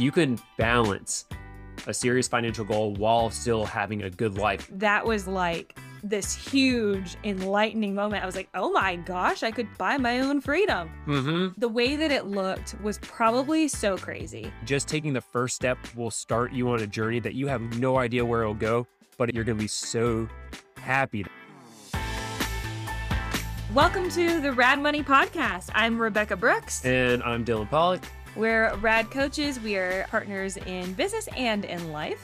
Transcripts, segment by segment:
you can balance a serious financial goal while still having a good life. That was like this huge enlightening moment. I was like, oh my gosh, I could buy my own freedom. Mm-hmm. The way that it looked was probably so crazy. Just taking the first step will start you on a journey that you have no idea where it'll go, but you're gonna be so happy. Welcome to the Rad Money Podcast. I'm Rebecca Brooks. And I'm Dylan Pollock. We're Rad Coaches. We are partners in business and in life.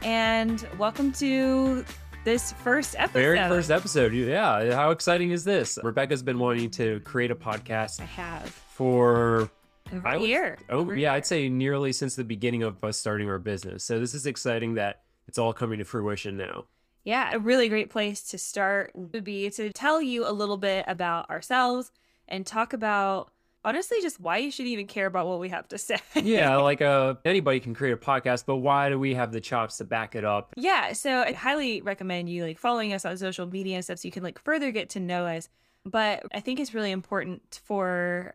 And welcome to this first episode. Very first episode. Yeah. How exciting is this? Rebecca's been wanting to create a podcast. I have. For over a year. Oh, yeah. I'd say nearly since the beginning of us starting our business. So this is exciting that it's all coming to fruition now. Yeah. A really great place to start would be to tell you a little bit about ourselves and talk about honestly, just why you should even care about what we have to say. Yeah, like anybody can create a podcast, but why do we have the chops to back it up? Yeah, so I highly recommend you following us on social media and stuff so you can further get to know us. But I think it's really important for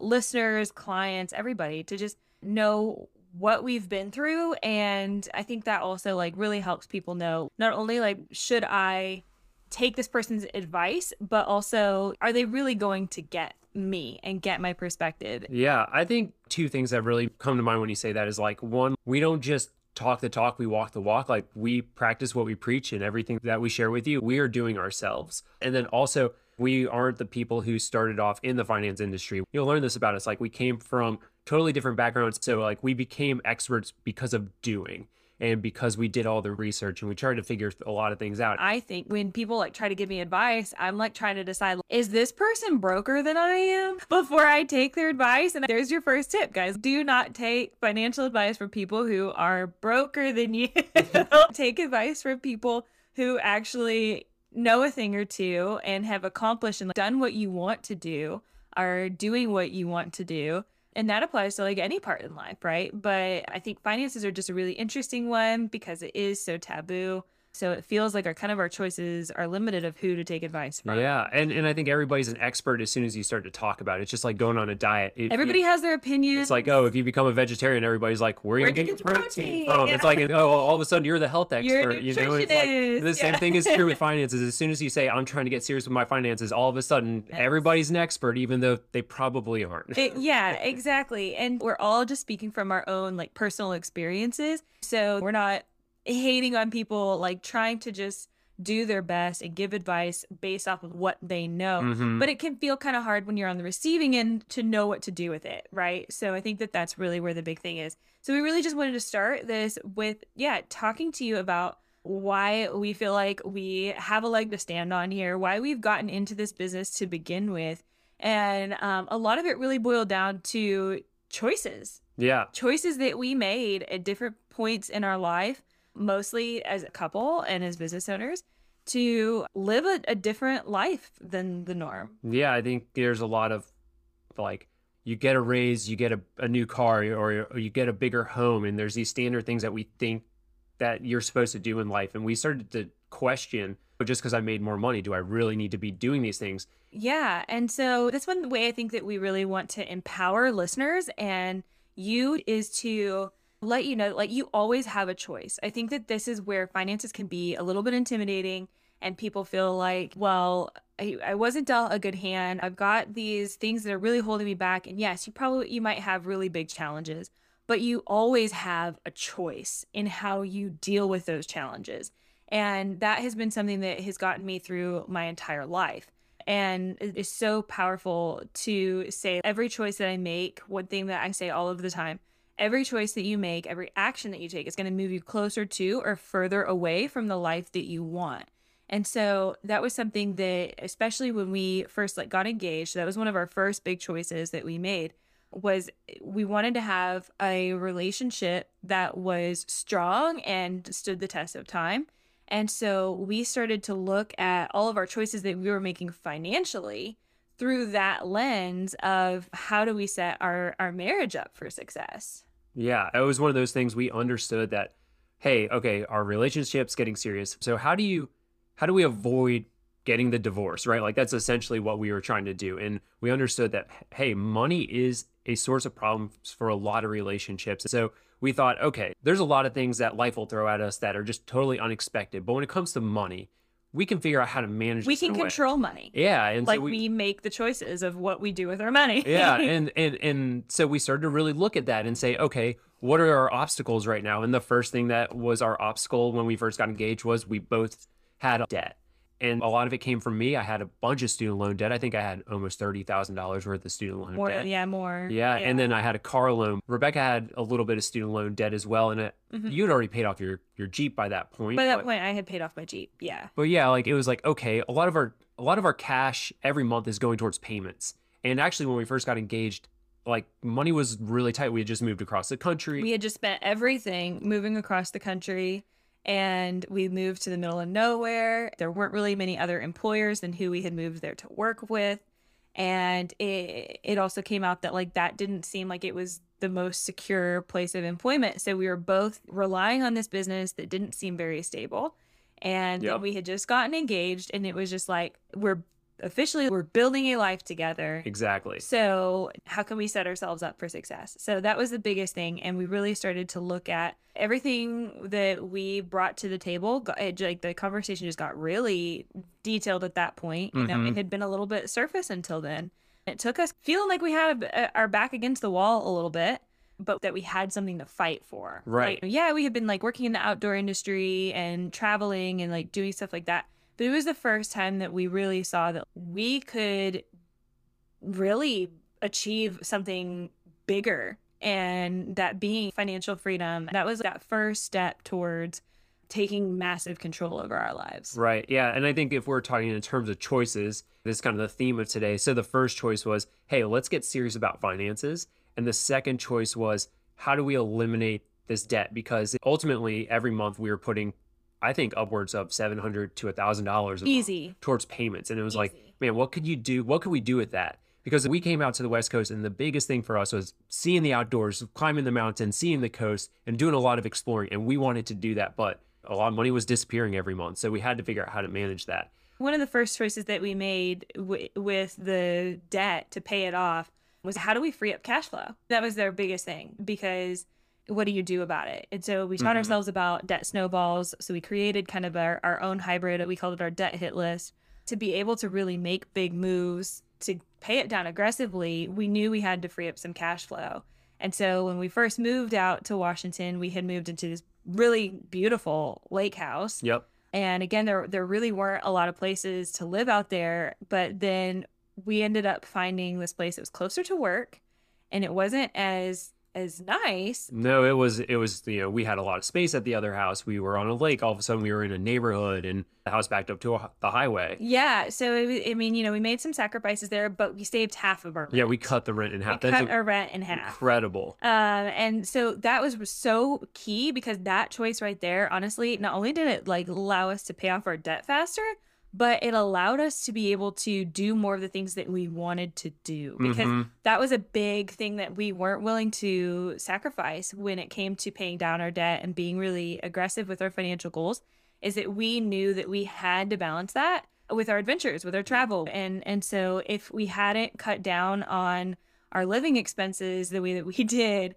listeners, clients, everybody to just know what we've been through. And I think that also really helps people know not only should I take this person's advice, but also are they really going to get me and get my perspective? Yeah, I think two things that really come to mind when you say that is one, we don't just talk the talk, we walk the walk. We practice what we preach, and everything that we share with you, we are doing ourselves. And then also, we aren't the people who started off in the finance industry. You'll learn this about us. We came from totally different backgrounds. So we became experts because of doing. And because we did all the research and we tried to figure a lot of things out. I think when people try to give me advice, I'm trying to decide, is this person broker than I am before I take their advice? And there's your first tip, guys. Do not take financial advice from people who are broker than you. Take advice from people who actually know a thing or two and have accomplished and done what you want to do, are doing what you want to do. And that applies to any part in life, right? But I think finances are just a really interesting one because it is so taboo. So it feels like our choices are limited of who to take advice from. Yeah. And I think everybody's an expert as soon as you start to talk about it. It's just like going on a diet. Everybody has their opinions. It's if you become a vegetarian, everybody's where are you getting protein from? Yeah. It's all of a sudden you're the health expert. It's the same thing is true with finances. As soon as you say, I'm trying to get serious with my finances, all of a sudden everybody's an expert, even though they probably aren't. Yeah, exactly. And we're all just speaking from our own personal experiences. So we're not hating on people, trying to just do their best and give advice based off of what they know. Mm-hmm. But it can feel kind of hard when you're on the receiving end to know what to do with it, right? So I think that that's really where the big thing is. So we really just wanted to start this with, talking to you about why we feel like we have a leg to stand on here, why we've gotten into this business to begin with. And a lot of it really boiled down to choices. Yeah. Choices that we made at different points in our life, mostly as a couple and as business owners, to live a different life than the norm. Yeah, I think there's a lot of you get a raise, you get a new car, or you get a bigger home. And there's these standard things that we think that you're supposed to do in life. And we started to question, just because I made more money, do I really need to be doing these things? Yeah. And so that's one way I think that we really want to empower listeners and you is to let you know, you always have a choice. I think that this is where finances can be a little bit intimidating and people feel well, I wasn't dealt a good hand. I've got these things that are really holding me back. And yes, you might have really big challenges, but you always have a choice in how you deal with those challenges. And that has been something that has gotten me through my entire life. And it's so powerful to say every choice that I make, one thing that I say all of the time, every choice that you make, every action that you take is going to move you closer to or further away from the life that you want. And so that was something that, especially when we first got engaged, that was one of our first big choices that we made, was we wanted to have a relationship that was strong and stood the test of time. And so we started to look at all of our choices that we were making financially through that lens of how do we set our marriage up for success. Yeah, it was one of those things we understood that, hey, okay, our relationship's getting serious. So how do we avoid getting the divorce, right? Like that's essentially what we were trying to do. And we understood that, hey, money is a source of problems for a lot of relationships. So we thought, okay, there's a lot of things that life will throw at us that are just totally unexpected. But when it comes to money, we can figure out how to manage. We can control money. Yeah. And like so we make the choices of what we do with our money. Yeah. And so we started to really look at that and say, okay, what are our obstacles right now? And the first thing that was our obstacle when we first got engaged was we both had debt. And a lot of it came from me. I had a bunch of student loan debt. I think I had almost $30,000 worth of student loan debt. Yeah, more. Yeah. And then I had a car loan. Rebecca had a little bit of student loan debt as well. And you'd already paid off your Jeep by that point. By that point, I had paid off my Jeep. Yeah. But yeah, like it was like, okay, a lot of our cash every month is going towards payments. And actually, when we first got engaged, like money was really tight. We had just moved across the country. We had just spent everything moving across the country. And we moved to the middle of nowhere. There weren't really many other employers than who we had moved there to work with. And it also came out that like that didn't seem like it was the most secure place of employment. So we were both relying on this business that didn't seem very stable. And yep. We had just gotten engaged and it was just like, we're building a life together. Exactly. So how can we set ourselves up for success? So that was the biggest thing. And we really started to look at everything that we brought to the table. Like the conversation just got really detailed at that point. Mm-hmm. And it had been a little bit surface until then. It took us feeling like we had our back against the wall a little bit, but that we had something to fight for. Right. Like, yeah, we had been like working in the outdoor industry and traveling and like doing stuff like that. But it was the first time that we really saw that we could really achieve something bigger, and that being financial freedom. That was that first step towards taking massive control over our lives. Right. Yeah. And I think if we're talking in terms of choices, this is kind of the theme of today. So the first choice was, hey, let's get serious about finances. And the second choice was, how do we eliminate this debt? Because ultimately, every month we were putting, I think, upwards of $700 to $1,000 easy towards payments. And it was easy. Like, man, what could you do? What could we do with that? Because we came out to the West Coast and the biggest thing for us was seeing the outdoors, climbing the mountains, seeing the coast and doing a lot of exploring. And we wanted to do that, but a lot of money was disappearing every month. So we had to figure out how to manage that. One of the first choices that we made with the debt to pay it off was, how do we free up cash flow? That was their biggest thing, because what do you do about it? And so we taught ourselves about debt snowballs. So we created kind of our own hybrid. We called it our debt hit list. To be able to really make big moves, to pay it down aggressively, we knew we had to free up some cash flow. And so when we first moved out to Washington, we had moved into this really beautiful lake house. Yep. And again, there really weren't a lot of places to live out there. But then we ended up finding this place that was closer to work, and it wasn't as nice. No, it was, you know, we had a lot of space at the other house. We were on a lake. All of a sudden we were in a neighborhood and the house backed up to the highway. Yeah. So, we made some sacrifices there, but we saved half of our rent. Yeah, we cut the rent in half. Our rent in half. Incredible. And so that was so key, because that choice right there, honestly, not only did it like allow us to pay off our debt faster, but it allowed us to be able to do more of the things that we wanted to do, because that was a big thing that we weren't willing to sacrifice when it came to paying down our debt and being really aggressive with our financial goals, is that we knew that we had to balance that with our adventures, with our travel. And so if we hadn't cut down on our living expenses the way that we did,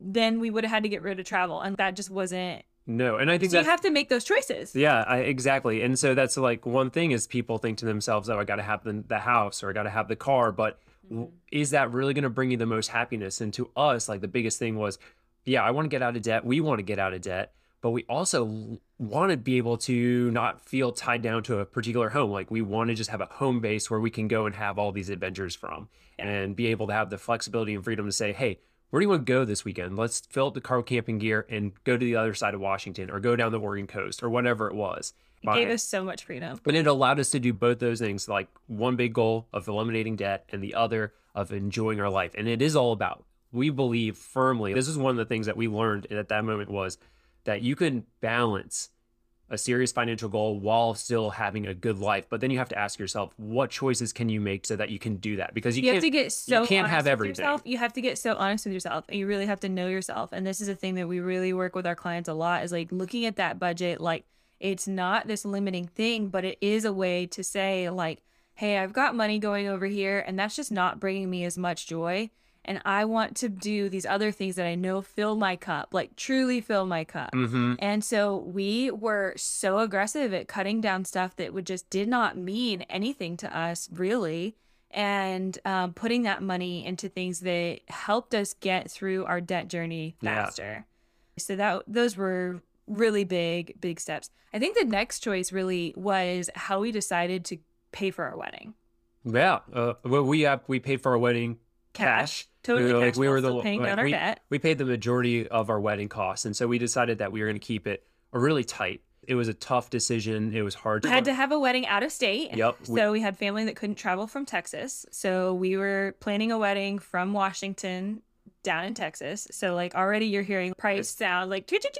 then we would have had to get rid of travel. And that just wasn't. No. And I think so you have to make those choices. Yeah, exactly. And so that's like one thing is people think to themselves, oh, I got to have the house or I got to have the car. But is that really going to bring you the most happiness? And to us, like the biggest thing was, yeah, I want to get out of debt. We want to get out of debt. But we also want to be able to not feel tied down to a particular home. Like we want to just have a home base where we can go and have all these adventures from and be able to have the flexibility and freedom to say, hey, where do you want to go this weekend? Let's fill up the car with camping gear and go to the other side of Washington or go down the Oregon coast or whatever it was. It gave us so much freedom. But it allowed us to do both those things, like one big goal of eliminating debt and the other of enjoying our life. And it is all about, we believe firmly, this is one of the things that we learned at that moment was that you can balance a serious financial goal while still having a good life. But then you have to ask yourself, what choices can you make so that you can do that? Because you can't have everything. You have to get so honest with yourself, and you really have to know yourself. And this is a thing that we really work with our clients a lot, is like looking at that budget. Like It's not this limiting thing, but it is a way to say like, hey, I've got money going over here and that's just not bringing me as much joy. And I want to do these other things that I know fill my cup, like truly fill my cup. Mm-hmm. And so we were so aggressive at cutting down stuff that would just did not mean anything to us really. And putting that money into things that helped us get through our debt journey faster. Yeah. So those were really big, big steps. I think the next choice really was how we decided to pay for our wedding. Yeah. Well, we paid for our wedding cash. Totally cash. We were paying down our debt. We paid the majority of our wedding costs. And so we decided that we were going to keep it really tight. It was a tough decision. It was hard. We had to have a wedding out of state. Yep. So we had family that couldn't travel from Texas. So we were planning a wedding from Washington down in Texas. So like already you're hearing price sound like ding, ding,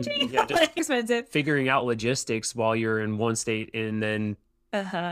ding, ding, yeah, just expensive. Figuring out logistics while you're in one state, and then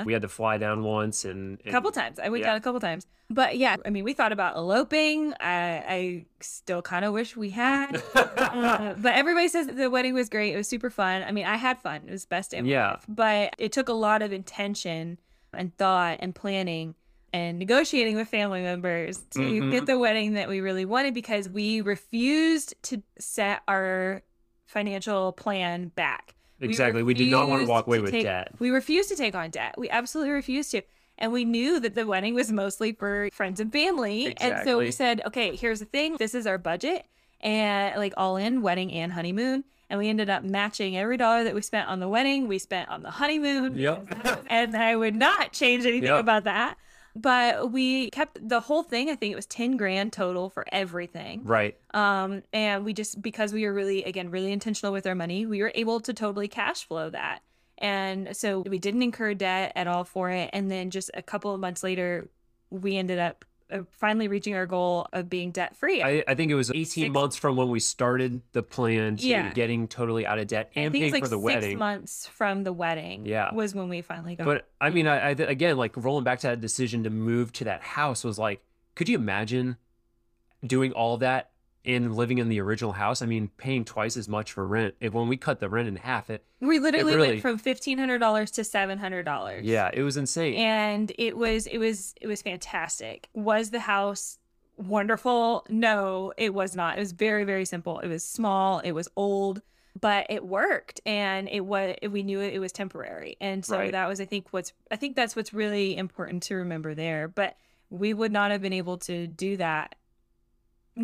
we had to fly down once and a couple times. I went down a couple times. But yeah, I mean, we thought about eloping. I still kind of wish we had. But everybody says the wedding was great. It was super fun. I mean, I had fun. It was the best day of my life. But it took a lot of intention and thought and planning and negotiating with family members to get the wedding that we really wanted, because we refused to set our financial plan back. Exactly. We did not want to walk away with debt. We refused to take on debt. We absolutely refused to. And we knew that the wedding was mostly for friends and family. Exactly. And so we said, okay, here's the thing. This is our budget, and like all in wedding and honeymoon. And we ended up matching every dollar that we spent on the wedding, we spent on the honeymoon. Yep. And I would not change anything about that. But we kept the whole thing. I think it was 10 grand total for everything. Right. And we just, because we were really, again, really intentional with our money, we were able to totally cash flow that. And so we didn't incur debt at all for it. And then just a couple of months later, we ended up finally reaching our goal of being debt free. I think it was 18 months from when we started the plan to getting totally out of debt and paying like for the wedding. 6 months from the wedding was when we finally got. But I mean, I again, like rolling back to that decision to move to that house was like, could you imagine doing all that and living in the original house? I mean, paying twice as much for rent. When we cut the rent in half, we literally went from $1,500 to $700. Yeah, it was insane. And it was fantastic. Was the house wonderful? No, it was not. It was very, very simple. It was small, it was old, but it worked, and we knew it was temporary. And so that was, I think that's what's really important to remember there. But we would not have been able to do that,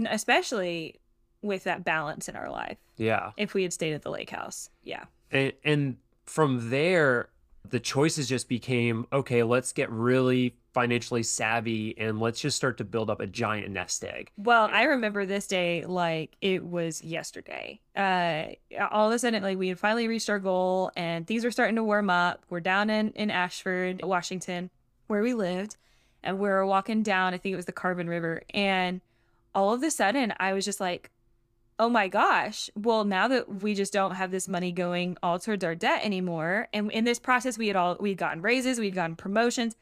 especially with that balance in our life. Yeah. If we had stayed at the lake house. Yeah. And from there, the choices just became, okay, let's get really financially savvy and let's just start to build up a giant nest egg. Well, I remember this day like it was yesterday. All of a sudden, like we had finally reached our goal and things were starting to warm up. We're down in Ashford, Washington, where we lived. And we were walking down, I think it was the Carbon River. And all of a sudden, I was just like, oh my gosh, well, now that we just don't have this money going all towards our debt anymore. And in this process, we'd gotten raises, we'd gotten promotions.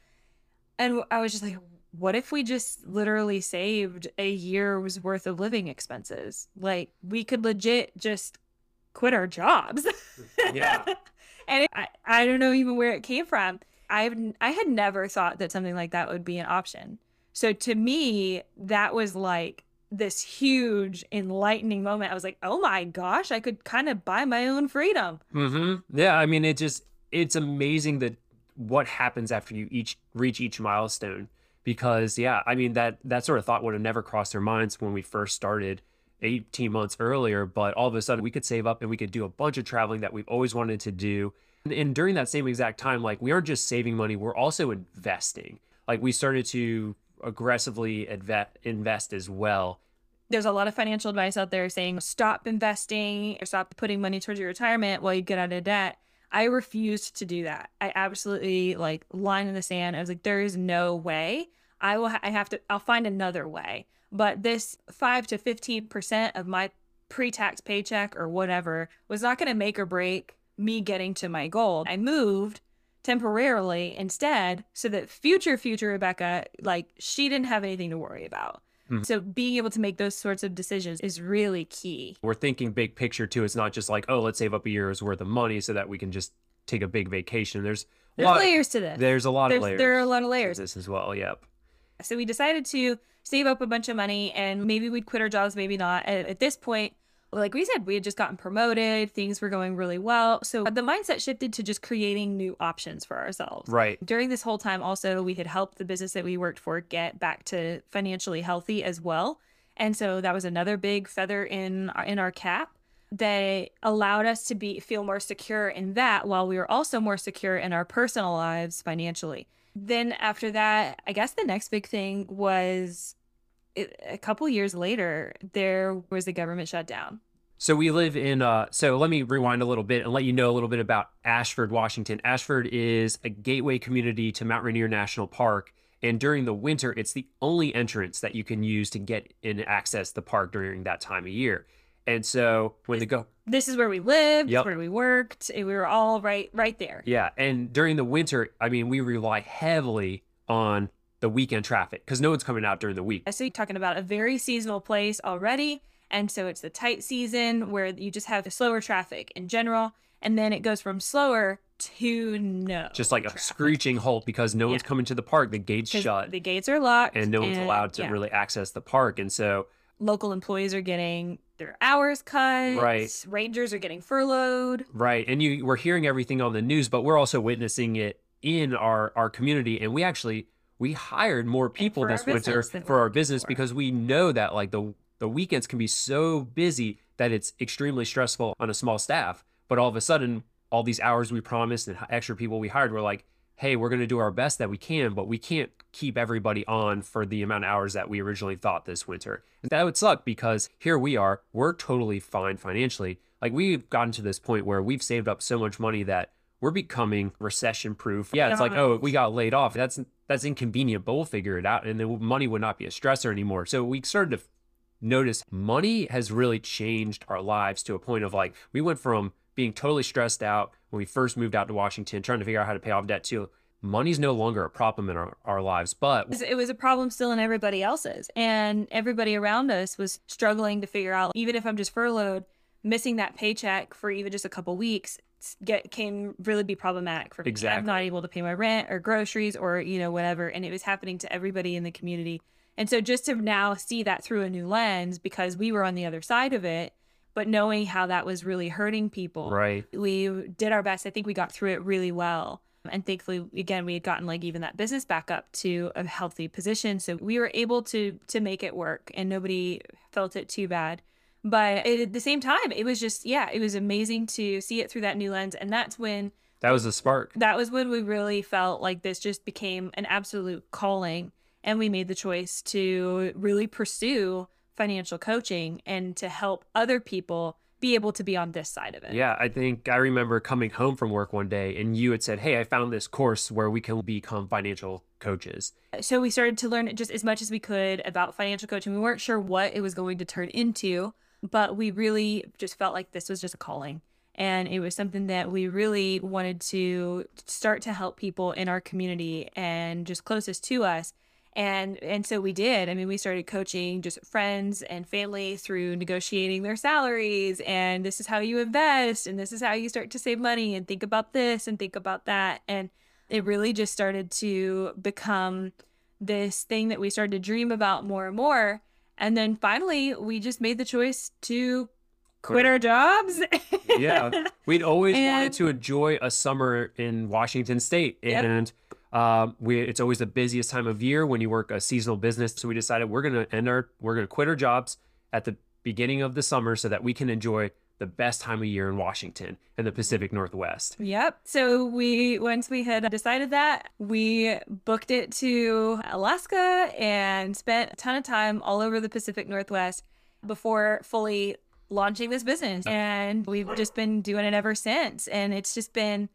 And I was just like, what if we just literally saved a year's worth of living expenses? Like, we could legit just quit our jobs. Yeah. And I don't know even where it came from. I had never thought that something like that would be an option. So to me, that was like this huge enlightening moment. I was like, oh my gosh, I could kind of buy my own freedom. Yeah, I mean, it's amazing that what happens after you reach each milestone, because yeah, I mean, that sort of thought would have never crossed our minds when we first started 18 months earlier, but all of a sudden we could save up and we could do a bunch of traveling that we've always wanted to do. And during that same exact time, like we aren't just saving money, we're also investing. Like we started to aggressively invest as well. There's a lot of financial advice out there saying stop investing or stop putting money towards your retirement while you get out of debt. I refused to do that. I absolutely like line in the sand. I was like, there is no way. I'll find another way. But this 5 to 15% of my pre-tax paycheck or whatever was not going to make or break me getting to my goal. I moved temporarily instead so that future Rebecca, like she didn't have anything to worry about. Mm-hmm. So being able to make those sorts of decisions is really key. We're thinking big picture too. It's not just like, oh, let's save up a year's worth of money so that we can just take a big vacation. There's a lot of layers to this as well. Yep. So we decided to save up a bunch of money, and maybe we'd quit our jobs, maybe not. And at this point, like we said, we had just gotten promoted. Things were going really well. So the mindset shifted to just creating new options for ourselves. Right. During this whole time also, we had helped the business that we worked for get back to financially healthy as well. And so that was another big feather in our cap that allowed us to feel more secure in that, while we were also more secure in our personal lives financially. Then after that, I guess the next big thing was a couple years later, there was a government shutdown. So we live in, so let me rewind a little bit and let you know a little bit about Ashford, Washington. Ashford is a gateway community to Mount Rainier National Park. And during the winter, it's the only entrance that you can use to get in and access the park during that time of year. And so when they go, this is where we lived, yep, where we worked, and we were all right there. Yeah. And during the winter, I mean, we rely heavily on the weekend traffic because no one's coming out during the week. So you're talking about a very seasonal place already. And so it's the tight season where you just have the slower traffic in general. And then it goes from slower to no. Just like traffic. A screeching halt because no one's coming to the park. The gates shut. The gates are locked. And no one's allowed to really access the park. And so local employees are getting their hours cut. Right. Rangers are getting furloughed. Right. And we're hearing everything on the news, but we're also witnessing it in our community. And we hired more people this winter for our business because we know that like the weekends can be so busy that it's extremely stressful on a small staff. But all of a sudden, all these hours we promised and extra people we hired were like, hey, we're going to do our best that we can, but we can't keep everybody on for the amount of hours that we originally thought this winter. And that would suck because here we are, we're totally fine financially. Like we've gotten to this point where we've saved up so much money that we're becoming recession proof. Yeah, it's like, oh, we got laid off. That's inconvenient, but we'll figure it out. And then money would not be a stressor anymore. So we started to notice money has really changed our lives to a point of like, we went from being totally stressed out when we first moved out to Washington, trying to figure out how to pay off debt too. Money's no longer a problem in our lives, but it was a problem still in everybody else's. And everybody around us was struggling to figure out, even if I'm just furloughed, missing that paycheck for even just a couple weeks can really be problematic for me. Exactly. I'm not able to pay my rent or groceries or, you know, whatever. And it was happening to everybody in the community. And so just to now see that through a new lens, because we were on the other side of it, but knowing how that was really hurting people, right? We did our best. I think we got through it really well. And thankfully, again, we had gotten like even that business back up to a healthy position. So we were able to make it work and nobody felt it too bad. But at the same time, it was just, yeah, it was amazing to see it through that new lens. And that's when... that was the spark. That was when we really felt like this just became an absolute calling. And we made the choice to really pursue financial coaching and to help other people be able to be on this side of it. Yeah, I think I remember coming home from work one day and you had said, hey, I found this course where we can become financial coaches. So we started to learn just as much as we could about financial coaching. We weren't sure what it was going to turn into, but we really just felt like this was just a calling. And it was something that we really wanted to start to help people in our community and just closest to us. And so we did. I mean, we started coaching just friends and family through negotiating their salaries. And this is how you invest. And this is how you start to save money and think about this and think about that. And it really just started to become this thing that we started to dream about more and more. And then finally, we just made the choice to quit our jobs. Yeah. We'd always wanted to enjoy a summer in Washington State. And it's always the busiest time of year when you work a seasonal business. So we decided we're going to quit our jobs at the beginning of the summer so that we can enjoy the best time of year in Washington and the Pacific Northwest. Yep. So once we had decided that, we booked it to Alaska and spent a ton of time all over the Pacific Northwest before fully launching this business. And we've just been doing it ever since. And it's just been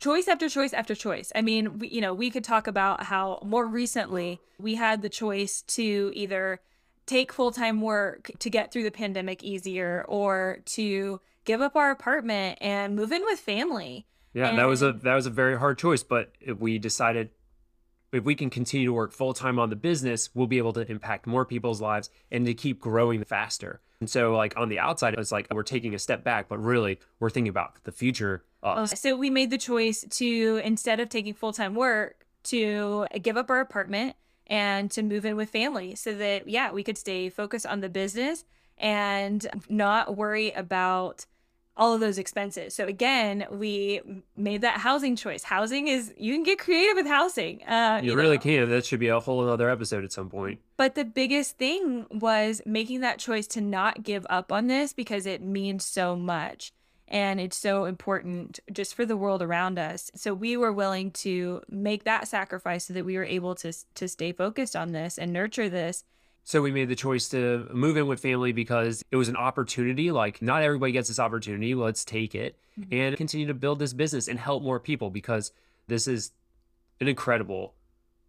choice after choice after choice. I mean, we could talk about how more recently we had the choice to either take full-time work to get through the pandemic easier, or to give up our apartment and move in with family. Yeah, and that was a very hard choice, but we decided If we can continue to work full-time on the business, we'll be able to impact more people's lives and to keep growing faster. And so like on the outside, it's like we're taking a step back, but really we're thinking about the future. So we made the choice to, instead of taking full-time work, to give up our apartment and to move in with family so that, yeah, we could stay focused on the business and not worry about all of those expenses. So again, we made that housing choice. Housing is, you can get creative with housing. You really can. That should be a whole other episode at some point. But the biggest thing was making that choice to not give up on this because it means so much. And it's so important just for the world around us. So we were willing to make that sacrifice so that we were able to stay focused on this and nurture this. So we made the choice to move in with family because it was an opportunity. Like, not everybody gets this opportunity. Let's take it and continue to build this business and help more people, because this is an incredible,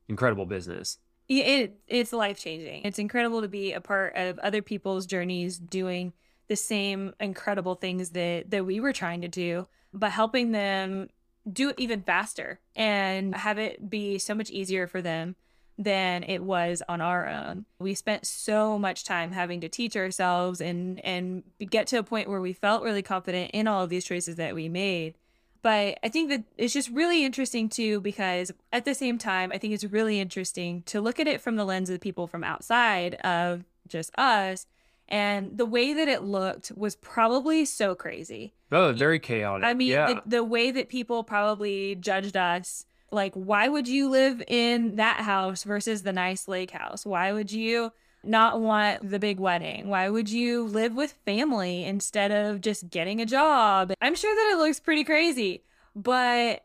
incredible business. It's life-changing. It's incredible to be a part of other people's journeys doing the same incredible things that we were trying to do, but helping them do it even faster and have it be so much easier for them than it was on our own. We spent so much time having to teach ourselves and get to a point where we felt really confident in all of these choices that we made. But I think that it's just really interesting too, because at the same time, I think it's really interesting to look at it from the lens of people from outside of just us. And the way that it looked was probably so crazy. Oh, very chaotic. I mean, yeah. The way that people probably judged us, like, why would you live in that house versus the nice lake house? Why would you not want the big wedding? Why would you live with family instead of just getting a job? I'm sure that it looks pretty crazy, but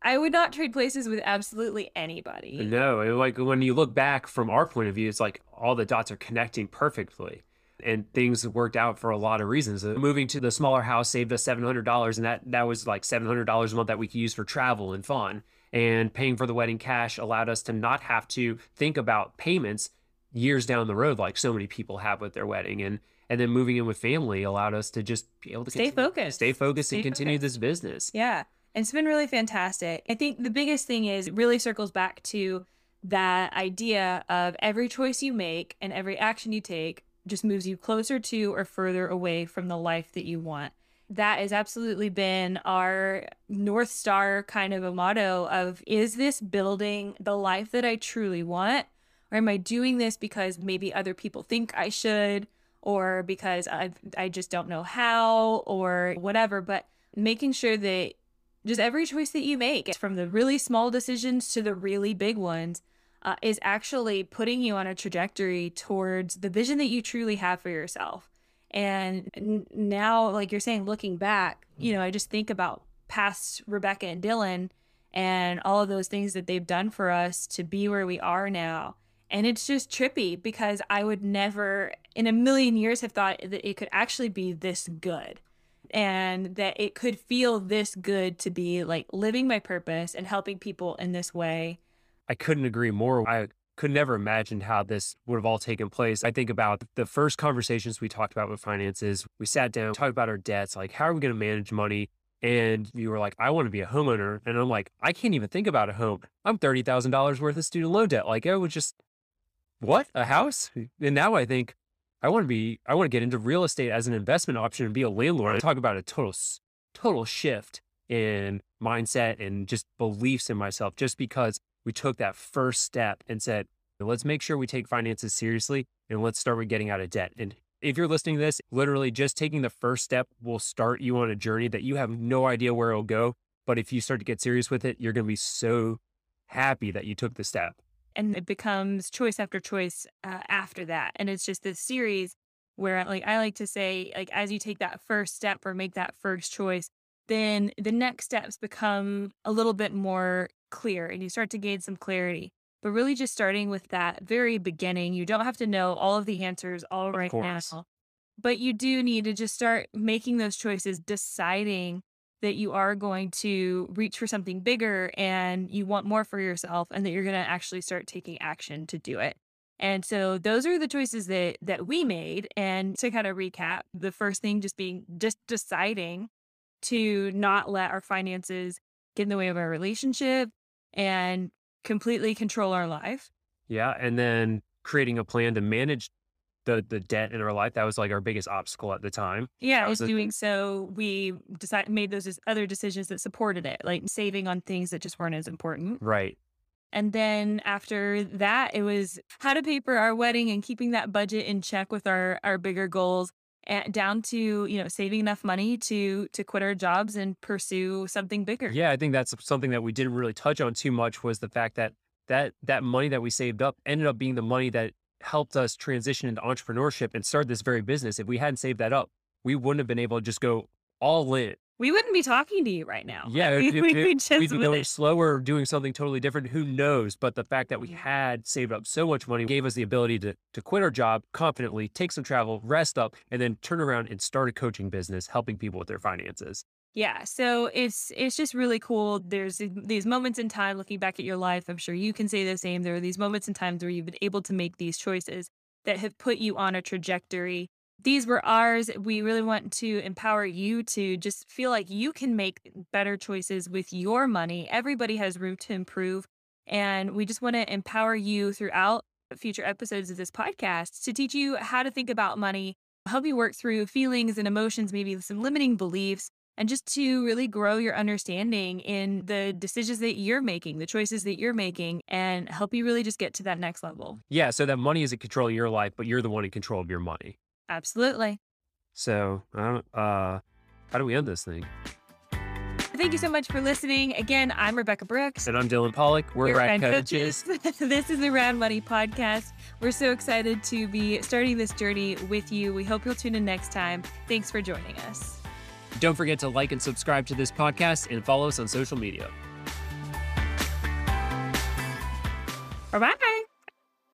I would not trade places with absolutely anybody. No, like when you look back from our point of view, it's like all the dots are connecting perfectly. And things worked out for a lot of reasons. Moving to the smaller house saved us $700, and that was like $700 a month that we could use for travel and fun. And paying for the wedding cash allowed us to not have to think about payments years down the road like so many people have with their wedding. And then moving in with family allowed us to just be able to stay focused and continue this business. Yeah, and it's been really fantastic. I think the biggest thing is it really circles back to that idea of every choice you make and every action you take just moves you closer to or further away from the life that you want. That has absolutely been our North Star, kind of a motto of, is this building the life that I truly want? Or am I doing this because maybe other people think I should, or because I just don't know how, or whatever. But making sure that just every choice that you make, from the really small decisions to the really big ones, is actually putting you on a trajectory towards the vision that you truly have for yourself. And now, like you're saying, looking back, you know, I just think about past Rebecca and Dylan and all of those things that they've done for us to be where we are now. And it's just trippy, because I would never in a million years have thought that it could actually be this good, and that it could feel this good to be like living my purpose and helping people in this way. I couldn't agree more. I could never imagine how this would have all taken place. I think about the first conversations we talked about with finances. We sat down, talked about our debts, like, how are we going to manage money? And you were like, I want to be a homeowner. And I'm like, I can't even think about a home. I'm $30,000 worth of student loan debt. Like, I would just, what? A house? And now I think I want to get into real estate as an investment option and be a landlord. I talk about a total shift in mindset and just beliefs in myself, just because we took that first step and said, let's make sure we take finances seriously and let's start with getting out of debt. And if you're listening to this, literally just taking the first step will start you on a journey that you have no idea where it'll go. But if you start to get serious with it, you're going to be so happy that you took the step. And it becomes choice after choice after that. And it's just this series where, like, I like to say, like, as you take that first step or make that first choice, then the next steps become a little bit more clear and you start to gain some clarity. But really just starting with that very beginning, you don't have to know all of the answers all right now, but you do need to just start making those choices, deciding that you are going to reach for something bigger and you want more for yourself, and that you're going to actually start taking action to do it. And so those are the choices that we made. And to kind of recap, the first thing just deciding to not let our finances get in the way of our relationship, and completely control our life. Yeah. And then creating a plan to manage the debt in our life. That was like our biggest obstacle at the time. Yeah. We made those other decisions that supported it, like saving on things that just weren't as important. Right. And then after that, it was how to pay for our wedding and keeping that budget in check with our bigger goals, and down to, you know, saving enough money to quit our jobs and pursue something bigger. Yeah, I think that's something that we didn't really touch on too much, was the fact that that money that we saved up ended up being the money that helped us transition into entrepreneurship and start this very business. If we hadn't saved that up, we wouldn't have been able to just go all in. We wouldn't be talking to you right now. Yeah, we'd be going slower, doing something totally different. Who knows? But the fact that we had saved up so much money gave us the ability to quit our job confidently, take some travel, rest up, and then turn around and start a coaching business, helping people with their finances. Yeah, so it's just really cool. There's these moments in time, looking back at your life, I'm sure you can say the same. There are these moments in time where you've been able to make these choices that have put you on a trajectory. These were ours. We really want to empower you to just feel like you can make better choices with your money. Everybody has room to improve. And we just want to empower you throughout future episodes of this podcast to teach you how to think about money, help you work through feelings and emotions, maybe some limiting beliefs, and just to really grow your understanding in the decisions that you're making, the choices that you're making, and help you really just get to that next level. Yeah, so that money isn't controlling your life, but you're the one in control of your money. Absolutely. So how do we end this thing? Thank you so much for listening. Again, I'm Rebecca Brooks. And I'm Dylan Pollock. We're Rad Coaches. This is the Rad Money Podcast. We're so excited to be starting this journey with you. We hope you'll tune in next time. Thanks for joining us. Don't forget to like and subscribe to this podcast and follow us on social media. Bye-bye.